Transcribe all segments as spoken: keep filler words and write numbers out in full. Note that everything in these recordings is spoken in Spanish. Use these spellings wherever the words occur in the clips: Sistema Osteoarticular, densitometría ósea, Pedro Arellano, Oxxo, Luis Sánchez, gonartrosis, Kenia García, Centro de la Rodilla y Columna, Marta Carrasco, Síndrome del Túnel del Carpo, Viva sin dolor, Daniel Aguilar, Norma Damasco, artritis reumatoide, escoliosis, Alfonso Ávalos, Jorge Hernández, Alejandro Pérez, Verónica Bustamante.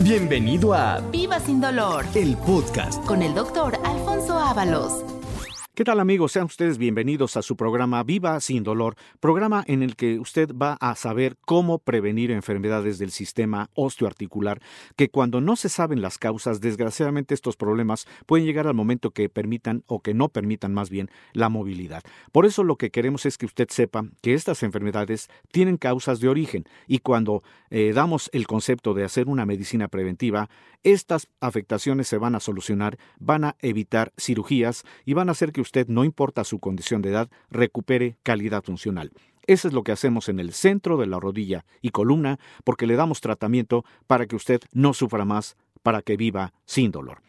Bienvenido a Viva Sin Dolor, el podcast con el doctor Alfonso Ávalos. ¿Qué tal, amigos? Sean ustedes bienvenidos a su programa Viva Sin Dolor, programa en el que usted va a saber cómo prevenir enfermedades del sistema osteoarticular, que cuando no se saben las causas, desgraciadamente estos problemas pueden llegar al momento que permitan o que no permitan más bien la movilidad. Por eso lo que queremos es que usted sepa que estas enfermedades tienen causas de origen y cuando eh, damos el concepto de hacer una medicina preventiva, estas afectaciones se van a solucionar, van a evitar cirugías y van a hacer que usted usted, no importa su condición de edad, recupere calidad funcional. Eso es lo que hacemos en el Centro de la Rodilla y Columna, porque le damos tratamiento para que usted no sufra más, para que viva sin dolor.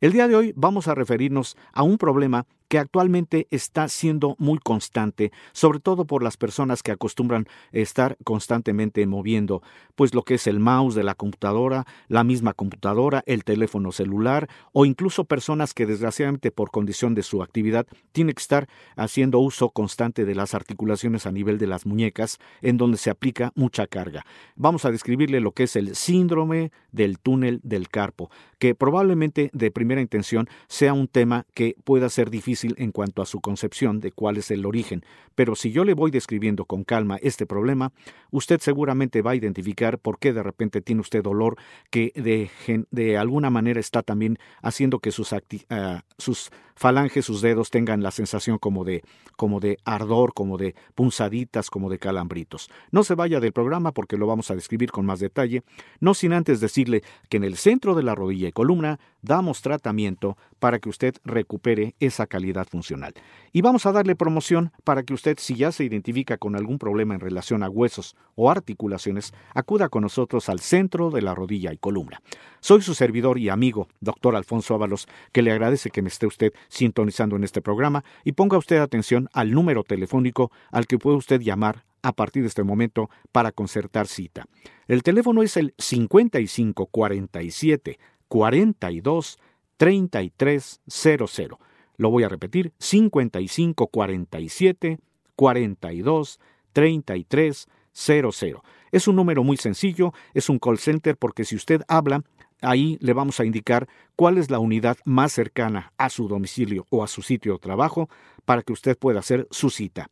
El día de hoy vamos a referirnos a un problema que actualmente está siendo muy constante, sobre todo por las personas que acostumbran estar constantemente moviendo, pues lo que es el mouse de la computadora, la misma computadora, el teléfono celular, o incluso personas que desgraciadamente por condición de su actividad tienen que estar haciendo uso constante de las articulaciones a nivel de las muñecas, en donde se aplica mucha carga. Vamos a describirle lo que es el síndrome del túnel del carpo, que probablemente de primera intención sea un tema que pueda ser difícil en cuanto a su concepción de cuál es el origen, pero si yo le voy describiendo con calma este problema, usted seguramente va a identificar por qué de repente tiene usted dolor que de, de alguna manera está también haciendo que sus, acti- uh, sus falanges, sus dedos tengan la sensación como de, como de ardor, como de punzaditas, como de calambritos. No se vaya del programa porque lo vamos a describir con más detalle, no sin antes decirle que en el Centro de la Rodilla y Columna damos tratamiento para que usted recupere esa calidad funcional. Y vamos a darle promoción para que usted, si ya se identifica con algún problema en relación a huesos o articulaciones, acuda con nosotros al Centro de la Rodilla y Columna. Soy su servidor y amigo, doctor Alfonso Ávalos, que le agradece que me esté usted sintonizando en este programa y ponga usted atención al número telefónico al que puede usted llamar a partir de este momento para concertar cita. El teléfono es el cincuenta y cinco cuarenta y siete cuarenta y dos treinta y tres cero cero. Lo voy a repetir, cincuenta y cinco cuarenta y siete cuarenta y dos treinta y tres cero cero. Es un número muy sencillo, es un call center porque si usted habla, ahí le vamos a indicar cuál es la unidad más cercana a su domicilio o a su sitio de trabajo para que usted pueda hacer su cita.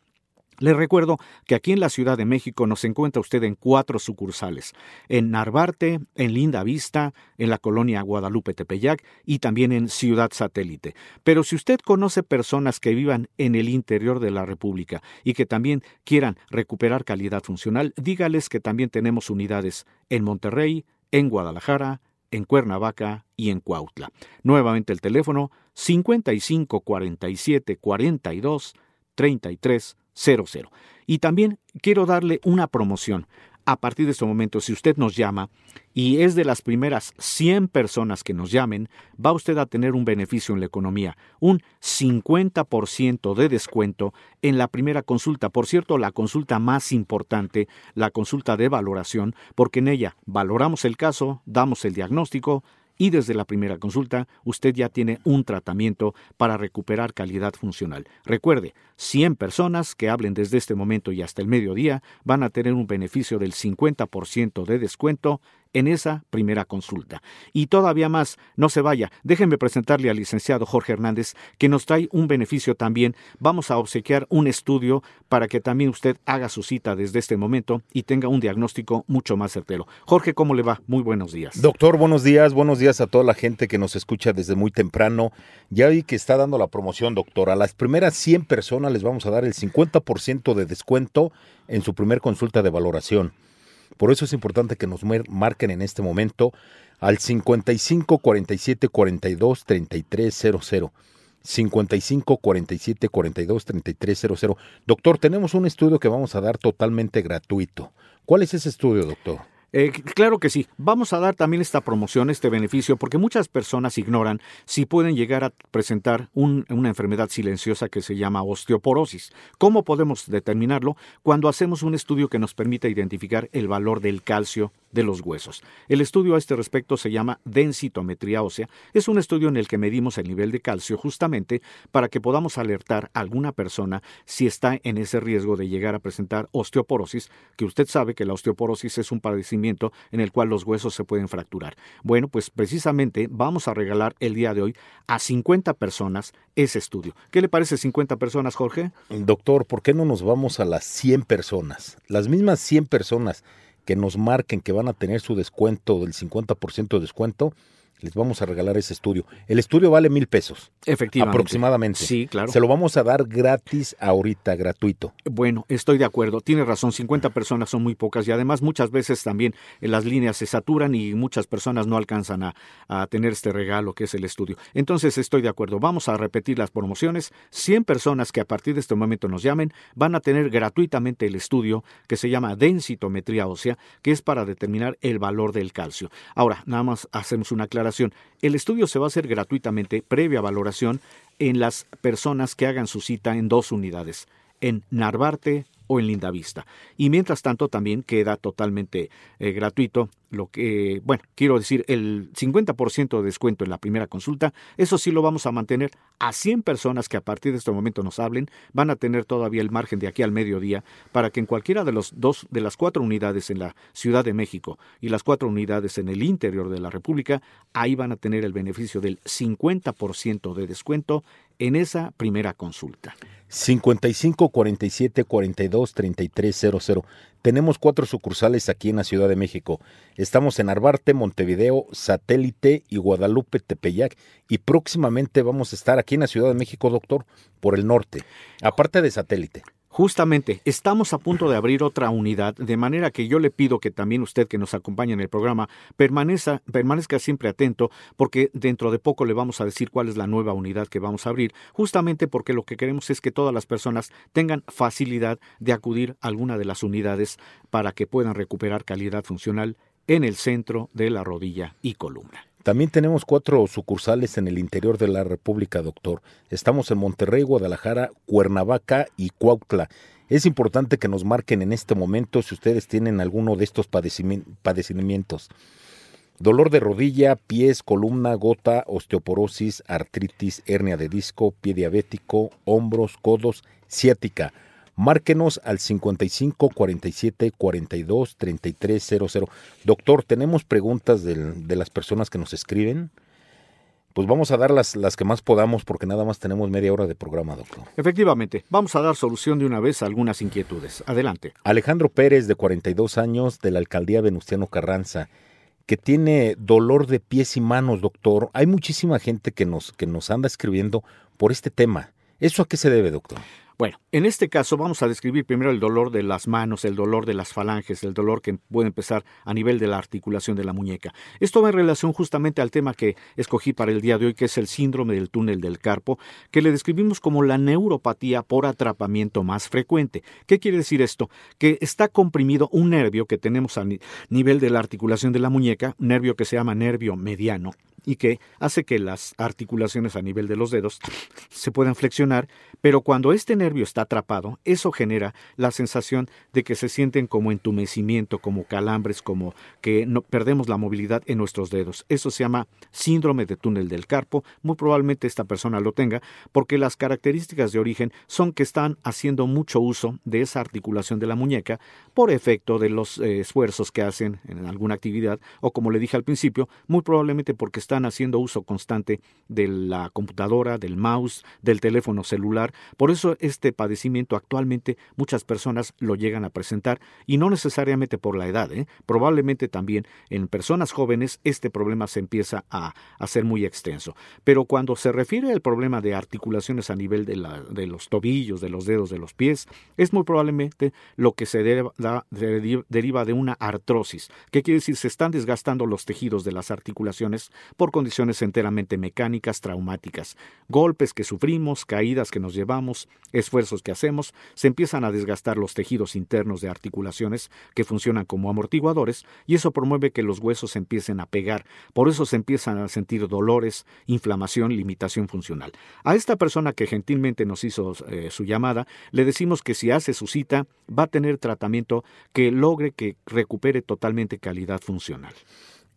Les recuerdo que aquí en la Ciudad de México nos encuentra usted en cuatro sucursales, en Narvarte, en Linda Vista, en la colonia Guadalupe Tepeyac y también en Ciudad Satélite. Pero si usted conoce personas que vivan en el interior de la República y que también quieran recuperar calidad funcional, dígales que también tenemos unidades en Monterrey, en Guadalajara, en Cuernavaca y en Cuautla. Nuevamente el teléfono cincuenta y cinco cuarenta y siete cuarenta y dos treinta y tres cero cero. Y también quiero darle una promoción. A partir de este momento, si usted nos llama y es de las primeras cien personas que nos llamen, va usted a tener un beneficio en la economía, un cincuenta por ciento de descuento en la primera consulta. Por cierto, la consulta más importante, la consulta de valoración, porque en ella valoramos el caso, damos el diagnóstico, y desde la primera consulta, usted ya tiene un tratamiento para recuperar calidad funcional. Recuerde, cien personas que hablen desde este momento y hasta el mediodía van a tener un beneficio del cincuenta por ciento de descuento en esa primera consulta. Y todavía más, no se vaya, déjenme presentarle al licenciado Jorge Hernández, que nos trae un beneficio también. Vamos a obsequiar un estudio para que también usted haga su cita desde este momento y tenga un diagnóstico mucho más certero. Jorge, ¿cómo le va? Muy buenos días. Doctor, buenos días, buenos días a toda la gente que nos escucha desde muy temprano. Ya vi que está dando la promoción, doctor. A las primeras cien personas les vamos a dar el cincuenta por ciento de descuento en su primer consulta de valoración. Por eso es importante que nos marquen en este momento al cincuenta y cinco cuarenta y siete cuarenta y dos treinta y tres cero cero. cincuenta y cinco cuarenta y siete cuarenta y dos treinta y tres cero cero. Doctor, tenemos un estudio que vamos a dar totalmente gratuito. ¿Cuál es ese estudio, doctor? Eh, claro que sí. Vamos a dar también esta promoción, este beneficio, porque muchas personas ignoran si pueden llegar a presentar un, una enfermedad silenciosa que se llama osteoporosis. ¿Cómo podemos determinarlo? Cuando hacemos un estudio que nos permita identificar el valor del calcio de los huesos. El estudio a este respecto se llama densitometría ósea. Es un estudio en el que medimos el nivel de calcio justamente para que podamos alertar a alguna persona si está en ese riesgo de llegar a presentar osteoporosis, que usted sabe que la osteoporosis es un padecimiento en el cual los huesos se pueden fracturar. Bueno, pues precisamente vamos a regalar el día de hoy a cincuenta personas ese estudio. ¿Qué le parece cincuenta personas, Jorge? Doctor, ¿por qué no nos vamos a las cien personas? Las mismas cien personas que nos marquen que van a tener su descuento del cincuenta por ciento de descuento, les vamos a regalar ese estudio. El estudio vale mil pesos. Efectivamente. Aproximadamente. Sí, claro. Se lo vamos a dar gratis ahorita, gratuito. Bueno, estoy de acuerdo. Tiene razón, cincuenta personas son muy pocas y además muchas veces también las líneas se saturan y muchas personas no alcanzan a, a tener este regalo que es el estudio. Entonces estoy de acuerdo. Vamos a repetir las promociones. cien personas que a partir de este momento nos llamen van a tener gratuitamente el estudio que se llama densitometría ósea, que es para determinar el valor del calcio. Ahora, nada más hacemos una aclaración. El estudio se va a hacer gratuitamente, previa valoración, en las personas que hagan su cita en dos unidades, en Narvarte o en Lindavista. Y mientras tanto también queda totalmente eh, gratuito lo que, eh, bueno, quiero decir, el cincuenta por ciento de descuento en la primera consulta. Eso sí lo vamos a mantener a cien personas que a partir de este momento nos hablen. Van a tener todavía el margen de aquí al mediodía para que en cualquiera de los dos de las cuatro unidades en la Ciudad de México y las cuatro unidades en el interior de la República, ahí van a tener el beneficio del cincuenta por ciento de descuento en esa primera consulta. cincuenta y cinco, cuarenta y siete, cuarenta y dos, treinta y tres cero cero. Tenemos cuatro sucursales aquí en la Ciudad de México. Estamos en Narvarte, Montevideo, Satélite y Guadalupe, Tepeyac. Y próximamente vamos a estar aquí en la Ciudad de México, doctor, por el norte, aparte de Satélite. Justamente, estamos a punto de abrir otra unidad, de manera que yo le pido que también usted que nos acompaña en el programa permanezca, permanezca siempre atento, porque dentro de poco le vamos a decir cuál es la nueva unidad que vamos a abrir, justamente porque lo que queremos es que todas las personas tengan facilidad de acudir a alguna de las unidades para que puedan recuperar calidad funcional en el Centro de la Rodilla y Columna. También tenemos cuatro sucursales en el interior de la República, doctor. Estamos en Monterrey, Guadalajara, Cuernavaca y Cuautla. Es importante que nos marquen en este momento si ustedes tienen alguno de estos padecimientos. Dolor de rodilla, pies, columna, gota, osteoporosis, artritis, hernia de disco, pie diabético, hombros, codos, ciática. Márquenos al cincuenta y cinco, cuarenta y siete, cuarenta y dos, treinta y tres cero cero. Doctor, tenemos preguntas del, de las personas que nos escriben. Pues vamos a dar las, las que más podamos porque nada más tenemos media hora de programa, doctor. Efectivamente, vamos a dar solución de una vez a algunas inquietudes. Adelante. Alejandro Pérez, de cuarenta y dos años, de la Alcaldía Venustiano Carranza, que tiene dolor de pies y manos, doctor. Hay muchísima gente que nos, que nos anda escribiendo por este tema. ¿Eso a qué se debe, doctor? Bueno, en este caso vamos a describir primero el dolor de las manos, el dolor de las falanges, el dolor que puede empezar a nivel de la articulación de la muñeca. Esto va en relación justamente al tema que escogí para el día de hoy, que es el síndrome del túnel del carpo, que le describimos como la neuropatía por atrapamiento más frecuente. ¿Qué quiere decir esto? Que está comprimido un nervio que tenemos a nivel de la articulación de la muñeca, nervio que se llama nervio mediano, y que hace que las articulaciones a nivel de los dedos se puedan flexionar, pero cuando este nervio está atrapado, eso genera la sensación de que se sienten como entumecimiento, como calambres, como que no, perdemos la movilidad en nuestros dedos. Eso se llama síndrome de túnel del carpo. Muy probablemente esta persona lo tenga, porque las características de origen son que están haciendo mucho uso de esa articulación de la muñeca por efecto de los eh, esfuerzos que hacen en alguna actividad, o como le dije al principio, muy probablemente porque están haciendo uso constante de la computadora, del mouse, del teléfono celular. Por eso este padecimiento actualmente muchas personas lo llegan a presentar y no necesariamente por la edad, ¿eh? Probablemente también en personas jóvenes este problema se empieza a hacer muy extenso. Pero cuando se refiere al problema de articulaciones a nivel de, la, de los tobillos, de los dedos, de los pies, es muy probablemente lo que se deriva, la, deriva de una artrosis. ¿Qué quiere decir? Se están desgastando los tejidos de las articulaciones por por condiciones enteramente mecánicas traumáticas. Golpes que sufrimos, caídas que nos llevamos, esfuerzos que hacemos, se empiezan a desgastar los tejidos internos de articulaciones que funcionan como amortiguadores y eso promueve que los huesos se empiecen a pegar. Por eso se empiezan a sentir dolores, inflamación, limitación funcional. A esta persona que gentilmente nos hizo eh, su llamada, le decimos que si hace su cita va a tener tratamiento que logre que recupere totalmente calidad funcional.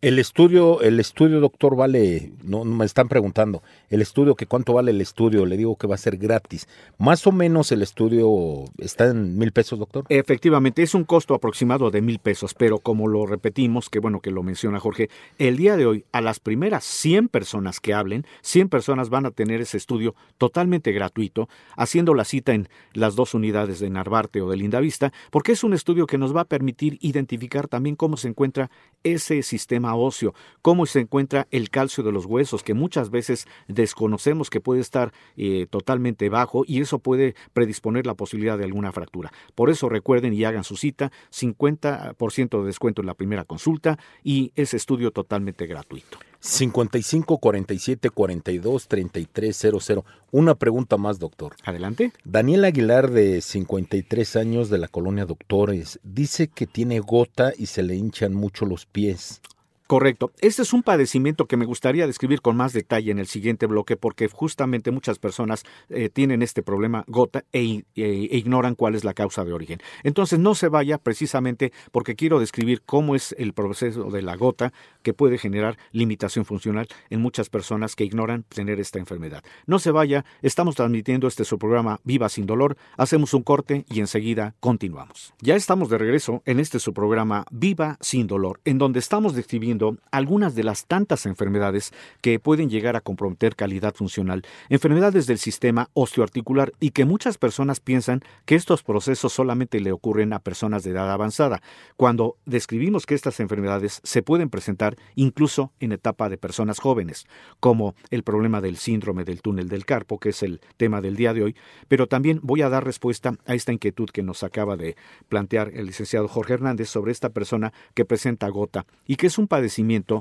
El estudio, el estudio, doctor, vale, no, no me están preguntando, el estudio, que cuánto vale el estudio, le digo que va a ser gratis. Más o menos el estudio está en mil pesos, doctor. Efectivamente, es un costo aproximado de mil pesos, pero como lo repetimos, que bueno que lo menciona Jorge, el día de hoy a las primeras cien personas que hablen, cien personas van a tener ese estudio totalmente gratuito, haciendo la cita en las dos unidades de Narvarte o de Lindavista, porque es un estudio que nos va a permitir identificar también cómo se encuentra ese sistema óseo, cómo se encuentra el calcio de los huesos, que muchas veces desconocemos que puede estar eh, totalmente bajo y eso puede predisponer la posibilidad de alguna fractura. Por eso recuerden y hagan su cita, cincuenta por ciento de descuento en la primera consulta y ese estudio totalmente gratuito. cincuenta y cinco, cuarenta y siete, cuarenta y dos, treinta y tres, cero cero. Una pregunta más, doctor. Adelante. Daniel Aguilar, de cincuenta y tres años, de la colonia Doctores, dice que tiene gota y se le hinchan mucho los pies. Correcto. Este es un padecimiento que me gustaría describir con más detalle en el siguiente bloque porque justamente muchas personas eh, tienen este problema gota e, e, e ignoran cuál es la causa de origen. Entonces no se vaya precisamente porque quiero describir cómo es el proceso de la gota que puede generar limitación funcional en muchas personas que ignoran tener esta enfermedad. No se vaya, estamos transmitiendo este su programa Viva Sin Dolor, hacemos un corte y enseguida continuamos. Ya estamos de regreso en este su programa Viva Sin Dolor, en donde estamos describiendo algunas de las tantas enfermedades que pueden llegar a comprometer calidad funcional, enfermedades del sistema osteoarticular y que muchas personas piensan que estos procesos solamente le ocurren a personas de edad avanzada, cuando describimos que estas enfermedades se pueden presentar incluso en etapa de personas jóvenes, como el problema del síndrome del túnel del Carpo, que es el tema del día de hoy, pero también voy a dar respuesta a esta inquietud que nos acaba de plantear el licenciado Jorge Hernández sobre esta persona que presenta gota y que es un padecimiento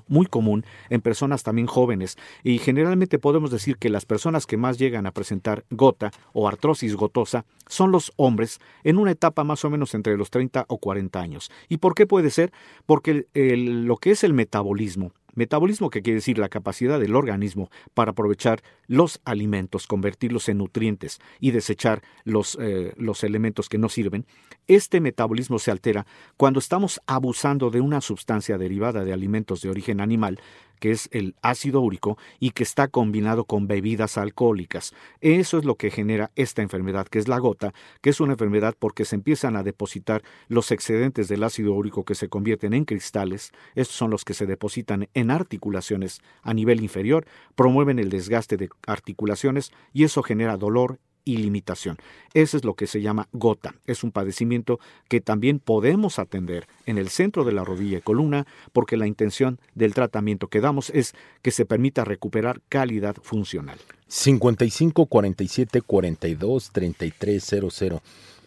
muy común en personas también jóvenes y generalmente podemos decir que las personas que más llegan a presentar gota o artrosis gotosa son los hombres en una etapa más o menos entre los treinta o cuarenta años. ¿Y por qué puede ser? Porque el, el, lo que es el metabolismo, Metabolismo que quiere decir la capacidad del organismo para aprovechar los alimentos, convertirlos en nutrientes y desechar los, eh, los elementos que no sirven. Este metabolismo se altera cuando estamos abusando de una sustancia derivada de alimentos de origen animal, que es el ácido úrico y que está combinado con bebidas alcohólicas. Eso es lo que genera esta enfermedad, que es la gota, que es una enfermedad porque se empiezan a depositar los excedentes del ácido úrico que se convierten en cristales. Estos son los que se depositan en articulaciones a nivel inferior, promueven el desgaste de articulaciones y eso genera dolor y limitación. Eso es lo que se llama gota. Es un padecimiento que también podemos atender en el Centro de la Rodilla y Columna porque la intención del tratamiento que damos es que se permita recuperar calidad funcional. cincuenta y cinco, cuarenta y siete, cuarenta y dos, treinta y tres, cero cero.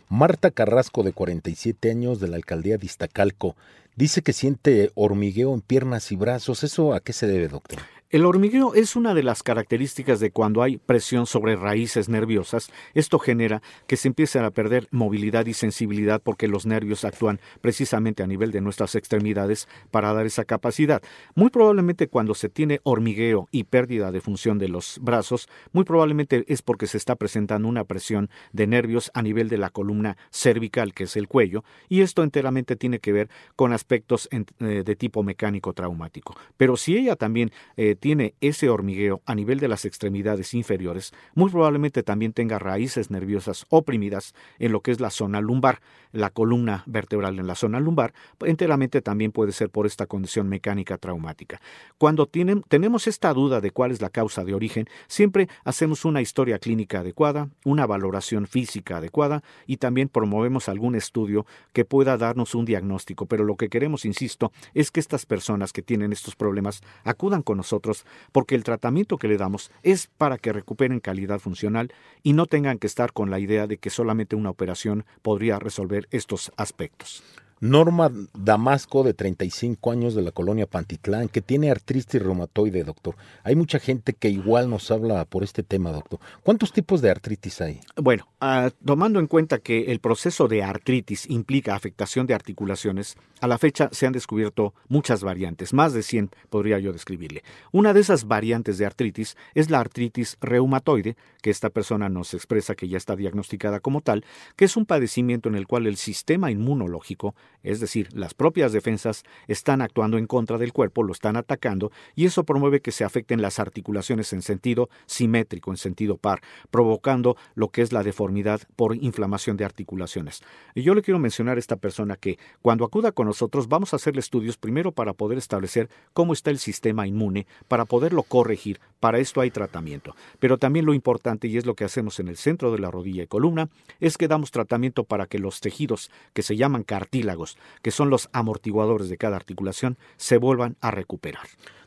Marta Carrasco, de cuarenta y siete años, de la alcaldía de Iztacalco, dice que siente hormigueo en piernas y brazos. ¿Eso a qué se debe, doctor? El hormigueo es una de las características de cuando hay presión sobre raíces nerviosas. Esto genera que se empiece a perder movilidad y sensibilidad porque los nervios actúan precisamente a nivel de nuestras extremidades para dar esa capacidad. Muy probablemente cuando se tiene hormigueo y pérdida de función de los brazos, muy probablemente es porque se está presentando una presión de nervios a nivel de la columna cervical, que es el cuello, y esto enteramente tiene que ver con aspectos de tipo mecánico traumático. Pero si ella también eh, tiene ese hormigueo a nivel de las extremidades inferiores, muy probablemente también tenga raíces nerviosas oprimidas en lo que es la zona lumbar, la columna vertebral en la zona lumbar, enteramente también puede ser por esta condición mecánica traumática. Cuando tienen, tenemos esta duda de cuál es la causa de origen, siempre hacemos una historia clínica adecuada, una valoración física adecuada y también promovemos algún estudio que pueda darnos un diagnóstico, pero lo que queremos, insisto, es que estas personas que tienen estos problemas acudan con nosotros porque el tratamiento que le damos es para que recuperen calidad funcional y no tengan que estar con la idea de que solamente una operación podría resolver estos aspectos. Norma Damasco, de treinta y cinco años, de la colonia Pantitlán, que tiene artritis reumatoide, doctor. Hay mucha gente que igual nos habla por este tema, doctor. ¿Cuántos tipos de artritis hay? Bueno, uh, tomando en cuenta que el proceso de artritis implica afectación de articulaciones, a la fecha se han descubierto muchas variantes, más de cien podría yo describirle. Una de esas variantes de artritis es la artritis reumatoide, que esta persona nos expresa que ya está diagnosticada como tal, que es un padecimiento en el cual el sistema inmunológico, es decir, las propias defensas, están actuando en contra del cuerpo, lo están atacando, y eso promueve que se afecten las articulaciones en sentido simétrico, en sentido par, provocando lo que es la deformidad por inflamación de articulaciones. Y yo le quiero mencionar a esta persona que cuando acuda con nosotros vamos a hacerle estudios primero para poder establecer cómo está el sistema inmune, para poderlo corregir. Para esto hay tratamiento. Pero también lo importante, y es lo que hacemos en el Centro de la Rodilla y Columna, es que damos tratamiento para que los tejidos, que se llaman cartílagos, que son los amortiguadores de cada articulación, se vuelvan a recuperar.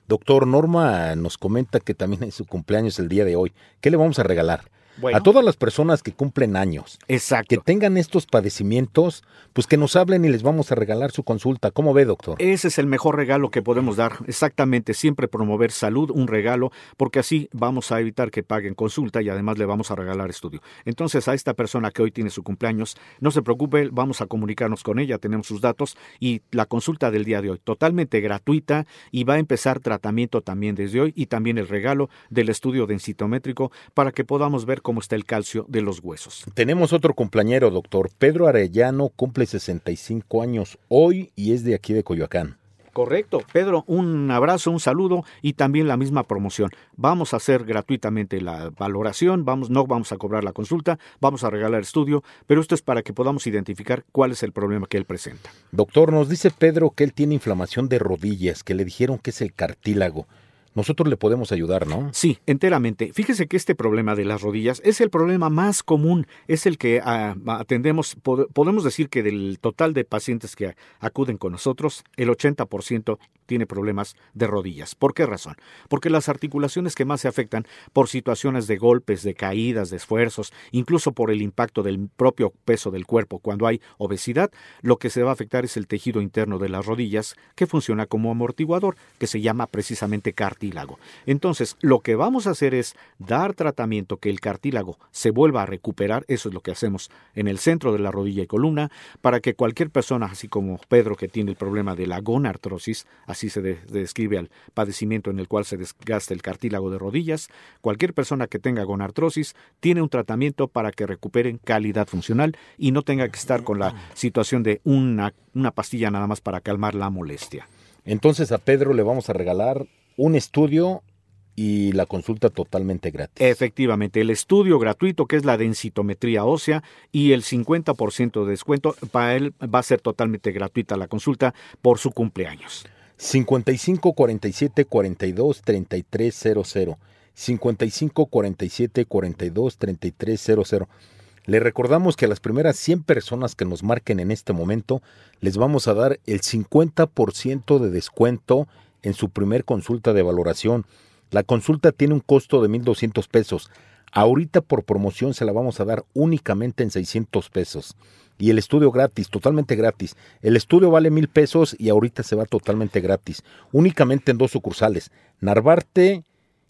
Doctor, Norma nos comenta que también es su cumpleaños el día de hoy. ¿Qué le vamos a regalar? Bueno, a todas las personas que cumplen años, exacto, que tengan estos padecimientos, pues que nos hablen y les vamos a regalar su consulta. ¿Cómo ve, doctor? Ese es el mejor regalo que podemos dar, exactamente, siempre promover salud, un regalo, porque así vamos a evitar que paguen consulta y además le vamos a regalar estudio. Entonces, a esta persona que hoy tiene su cumpleaños, no se preocupe, vamos a comunicarnos con ella, tenemos sus datos y la consulta del día de hoy, totalmente gratuita, y va a empezar tratamiento también desde hoy, y también el regalo del estudio densitométrico para que podamos ver cómo está el calcio de los huesos. Tenemos otro compañero, doctor. Pedro Arellano cumple sesenta y cinco años hoy y es de aquí de Coyoacán. Correcto, Pedro, un abrazo, un saludo y también la misma promoción. Vamos a hacer gratuitamente la valoración, vamos, no vamos a cobrar la consulta, vamos a regalar estudio, pero esto es para que podamos identificar cuál es el problema que él presenta. Doctor, nos dice Pedro que él tiene inflamación de rodillas, que le dijeron que es el cartílago. Nosotros le podemos ayudar, ¿no? Sí, enteramente. Fíjese que este problema de las rodillas es el problema más común, es el que uh, atendemos. Pod- podemos decir que del total de pacientes que acuden con nosotros, el ochenta por ciento tiene problemas de rodillas. ¿Por qué razón? Porque las articulaciones que más se afectan por situaciones de golpes, de caídas, de esfuerzos, incluso por el impacto del propio peso del cuerpo. Cuando hay obesidad, lo que se va a afectar es el tejido interno de las rodillas, que funciona como amortiguador, que se llama precisamente cartílago. Entonces, lo que vamos a hacer es dar tratamiento que el cartílago se vuelva a recuperar. Eso es lo que hacemos en el Centro de la Rodilla y Columna, para que cualquier persona, así como Pedro, que tiene el problema de la gonartrosis, así se de- describe al padecimiento en el cual se desgasta el cartílago de rodillas, cualquier persona que tenga gonartrosis tiene un tratamiento para que recuperen calidad funcional y no tenga que estar con la situación de una, una pastilla nada más para calmar la molestia. Entonces, a Pedro le vamos a regalar un estudio y la consulta totalmente gratis. Efectivamente, el estudio gratuito, que es la densitometría ósea, y el cincuenta por ciento de descuento. Para él va a ser totalmente gratuita la consulta por su cumpleaños. cincuenta y cinco, cuarenta y siete, cuarenta y dos, treinta y tres cero cero. cincuenta y cinco, cuarenta y siete, cuarenta y dos, treinta y tres cero cero. Le recordamos que a las primeras cien personas que nos marquen en este momento, les vamos a dar el cincuenta por ciento de descuento en su primer consulta de valoración. La consulta tiene un costo de mil doscientos pesos. Ahorita por promoción se la vamos a dar únicamente en seiscientos pesos. Y el estudio gratis, totalmente gratis. El estudio vale mil pesos y ahorita se va totalmente gratis. Únicamente en dos sucursales, Narvarte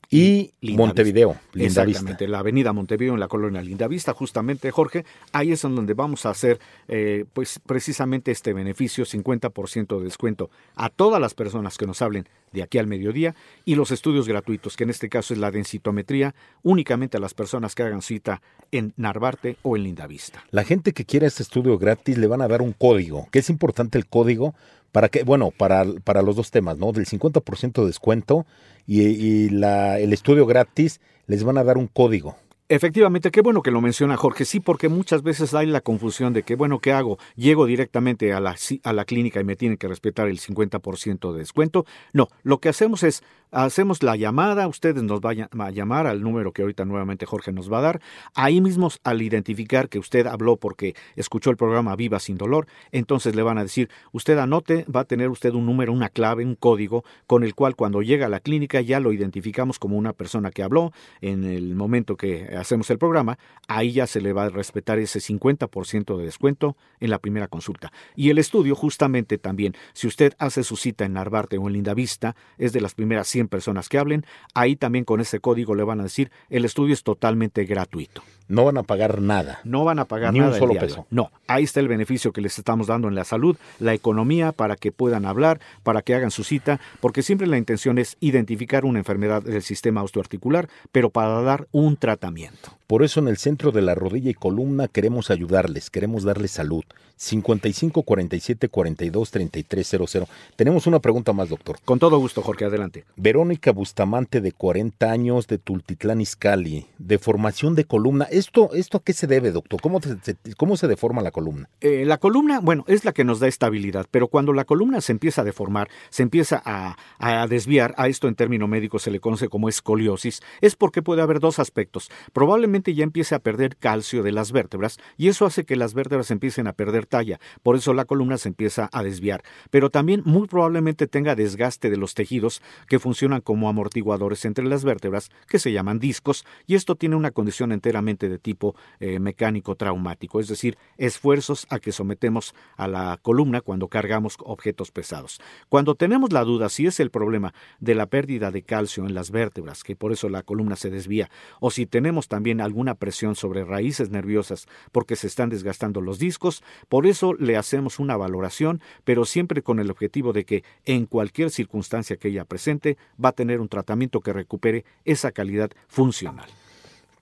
y Lindavista. Montevideo, Lindavista. Exactamente, la avenida Montevideo, en la colonia Lindavista, justamente, Jorge, ahí es en donde vamos a hacer eh, pues precisamente este beneficio, cincuenta por ciento de descuento a todas las personas que nos hablen de aquí al mediodía, y los estudios gratuitos, que en este caso es la densitometría, únicamente a las personas que hagan cita en Narvarte o en Lindavista. La gente que quiera este estudio gratis le van a dar un código, que es importante el código, para que, bueno, para, para los dos temas, ¿no? Del cincuenta por ciento de descuento y, y la, el estudio gratis, les van a dar un código. Efectivamente, qué bueno que lo menciona Jorge, sí, porque muchas veces hay la confusión de que, bueno, ¿qué hago? ¿Llego directamente a la, a la clínica y me tienen que respetar el cincuenta por ciento de descuento? No, lo que hacemos es, hacemos la llamada, ustedes nos vayan a llamar al número que ahorita nuevamente Jorge nos va a dar. Ahí mismo, al identificar que usted habló porque escuchó el programa Viva Sin Dolor, entonces le van a decir, usted anote, va a tener usted un número, una clave, un código, con el cual cuando llega a la clínica ya lo identificamos como una persona que habló en el momento que hacemos el programa, ahí ya se le va a respetar ese cincuenta por ciento de descuento en la primera consulta. Y el estudio justamente también, si usted hace su cita en Narvarte o en Lindavista, es de las primeras cien personas que hablen, ahí también con ese código le van a decir, el estudio es totalmente gratuito. No van a pagar nada. No van a pagar nada. Ni un solo peso. No, ahí está el beneficio que les estamos dando en la salud, la economía, para que puedan hablar, para que hagan su cita, porque siempre la intención es identificar una enfermedad del sistema osteoarticular, pero para dar un tratamiento. Por eso en el Centro de la Rodilla y Columna queremos ayudarles, queremos darles salud. cincuenta y cinco, cuarenta y siete, cuarenta y dos, treinta y tres cero cero. Tenemos una pregunta más, doctor. Con todo gusto, Jorge, adelante. Verónica Bustamante, de cuarenta años, de Tultitlán Izcalli, deformación de columna. ¿Esto, esto a qué se debe, doctor? ¿Cómo, te, se, cómo se deforma la columna? Eh, la columna, bueno, es la que nos da estabilidad, pero cuando la columna se empieza a deformar, se empieza a, a desviar, a esto en término médico se le conoce como escoliosis, es porque puede haber dos aspectos. Probablemente ya empiece a perder calcio de las vértebras y eso hace que las vértebras empiecen a perder talla, por eso la columna se empieza a desviar, pero también muy probablemente tenga desgaste de los tejidos que funcionan como amortiguadores entre las vértebras, que se llaman discos, y esto tiene una condición enteramente de tipo eh, mecánico traumático, es decir, esfuerzos a que sometemos a la columna cuando cargamos objetos pesados. Cuando tenemos la duda si es el problema de la pérdida de calcio en las vértebras, que por eso la columna se desvía, o si tenemos también alguna presión sobre raíces nerviosas porque se están desgastando los discos, por eso le hacemos una valoración, pero siempre con el objetivo de que en cualquier circunstancia que ella presente va a tener un tratamiento que recupere esa calidad funcional.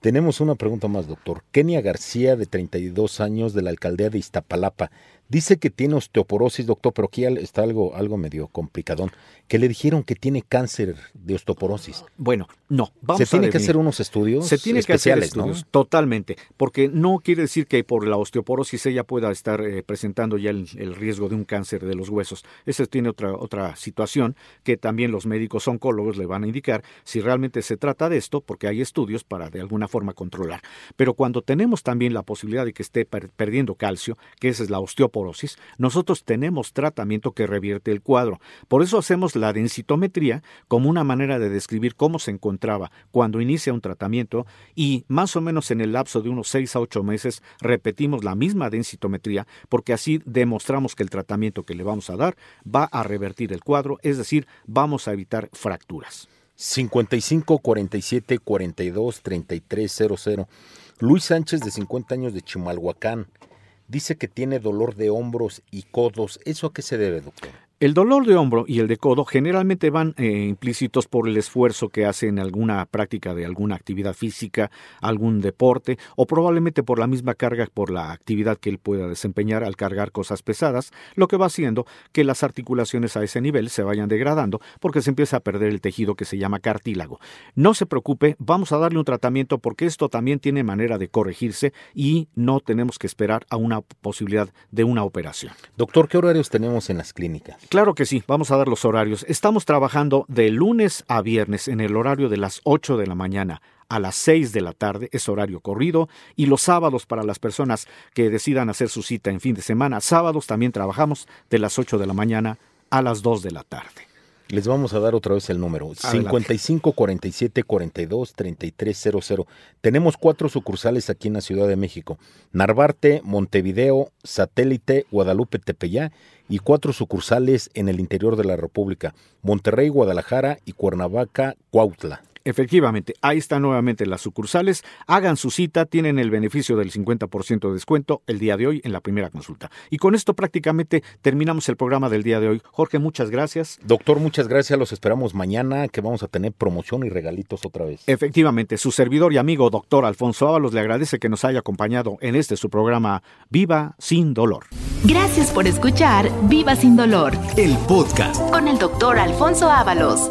Tenemos una pregunta más, doctor. Kenia García, de treinta y dos años, de la alcaldía de Iztapalapa, dice que tiene osteoporosis, doctor, pero aquí está algo, algo medio complicadón, que le dijeron que tiene cáncer de osteoporosis. Bueno, no. Vamos ¿Se tiene a que hacer unos estudios Se tiene especiales, que hacer estudios, ¿no? Totalmente, porque no quiere decir que por la osteoporosis ella pueda estar eh, presentando ya el, el riesgo de un cáncer de los huesos. Esa tiene otra, otra situación que también los médicos oncólogos le van a indicar si realmente se trata de esto, porque hay estudios para de alguna forma controlar. Pero cuando tenemos también la posibilidad de que esté per- perdiendo calcio, que esa es la osteoporosis, Porosis, nosotros tenemos tratamiento que revierte el cuadro. Por eso hacemos la densitometría como una manera de describir cómo se encontraba cuando inicia un tratamiento y más o menos en el lapso de unos seis a ocho meses repetimos la misma densitometría porque así demostramos que el tratamiento que le vamos a dar va a revertir el cuadro, es decir, vamos a evitar fracturas. cincuenta y cinco, cuarenta y siete, cuarenta y dos, treinta y tres cero cero. Luis Sánchez, de cincuenta años, de Chimalhuacán, dice que tiene dolor de hombros y codos. ¿Eso a qué se debe, doctor? El dolor de hombro y el de codo generalmente van eh, implícitos por el esfuerzo que hace en alguna práctica de alguna actividad física, algún deporte o probablemente por la misma carga, por la actividad que él pueda desempeñar al cargar cosas pesadas, lo que va haciendo que las articulaciones a ese nivel se vayan degradando porque se empieza a perder el tejido que se llama cartílago. No se preocupe, vamos a darle un tratamiento porque esto también tiene manera de corregirse y no tenemos que esperar a una posibilidad de una operación. Doctor, ¿qué horarios tenemos en las clínicas? Claro que sí, vamos a dar los horarios. Estamos trabajando de lunes a viernes en el horario de las ocho de la mañana. A las seis de la tarde, es horario corrido, y los sábados para las personas que decidan hacer su cita en fin de semana. Sábados también trabajamos de las ocho de la mañana a las dos de la tarde. Les vamos a dar otra vez el número, cincuenta y cinco, cuarenta y siete, cuarenta y dos, treinta y tres cero cero. Tenemos cuatro sucursales aquí en la Ciudad de México, Narvarte, Montevideo, Satélite, Guadalupe, Tepeyá, y cuatro sucursales en el interior de la República, Monterrey, Guadalajara y Cuernavaca, Cuautla. Efectivamente, ahí están nuevamente las sucursales. Hagan su cita, tienen el beneficio del cincuenta por ciento de descuento el día de hoy en la primera consulta. Y con esto prácticamente terminamos el programa del día de hoy. Jorge, muchas gracias. Doctor, muchas gracias. Los esperamos mañana, que vamos a tener promoción y regalitos otra vez. Efectivamente, su servidor y amigo, doctor Alfonso Ávalos, le agradece que nos haya acompañado en este su programa Viva Sin Dolor. Gracias por escuchar Viva Sin Dolor, el podcast con el doctor Alfonso Ávalos.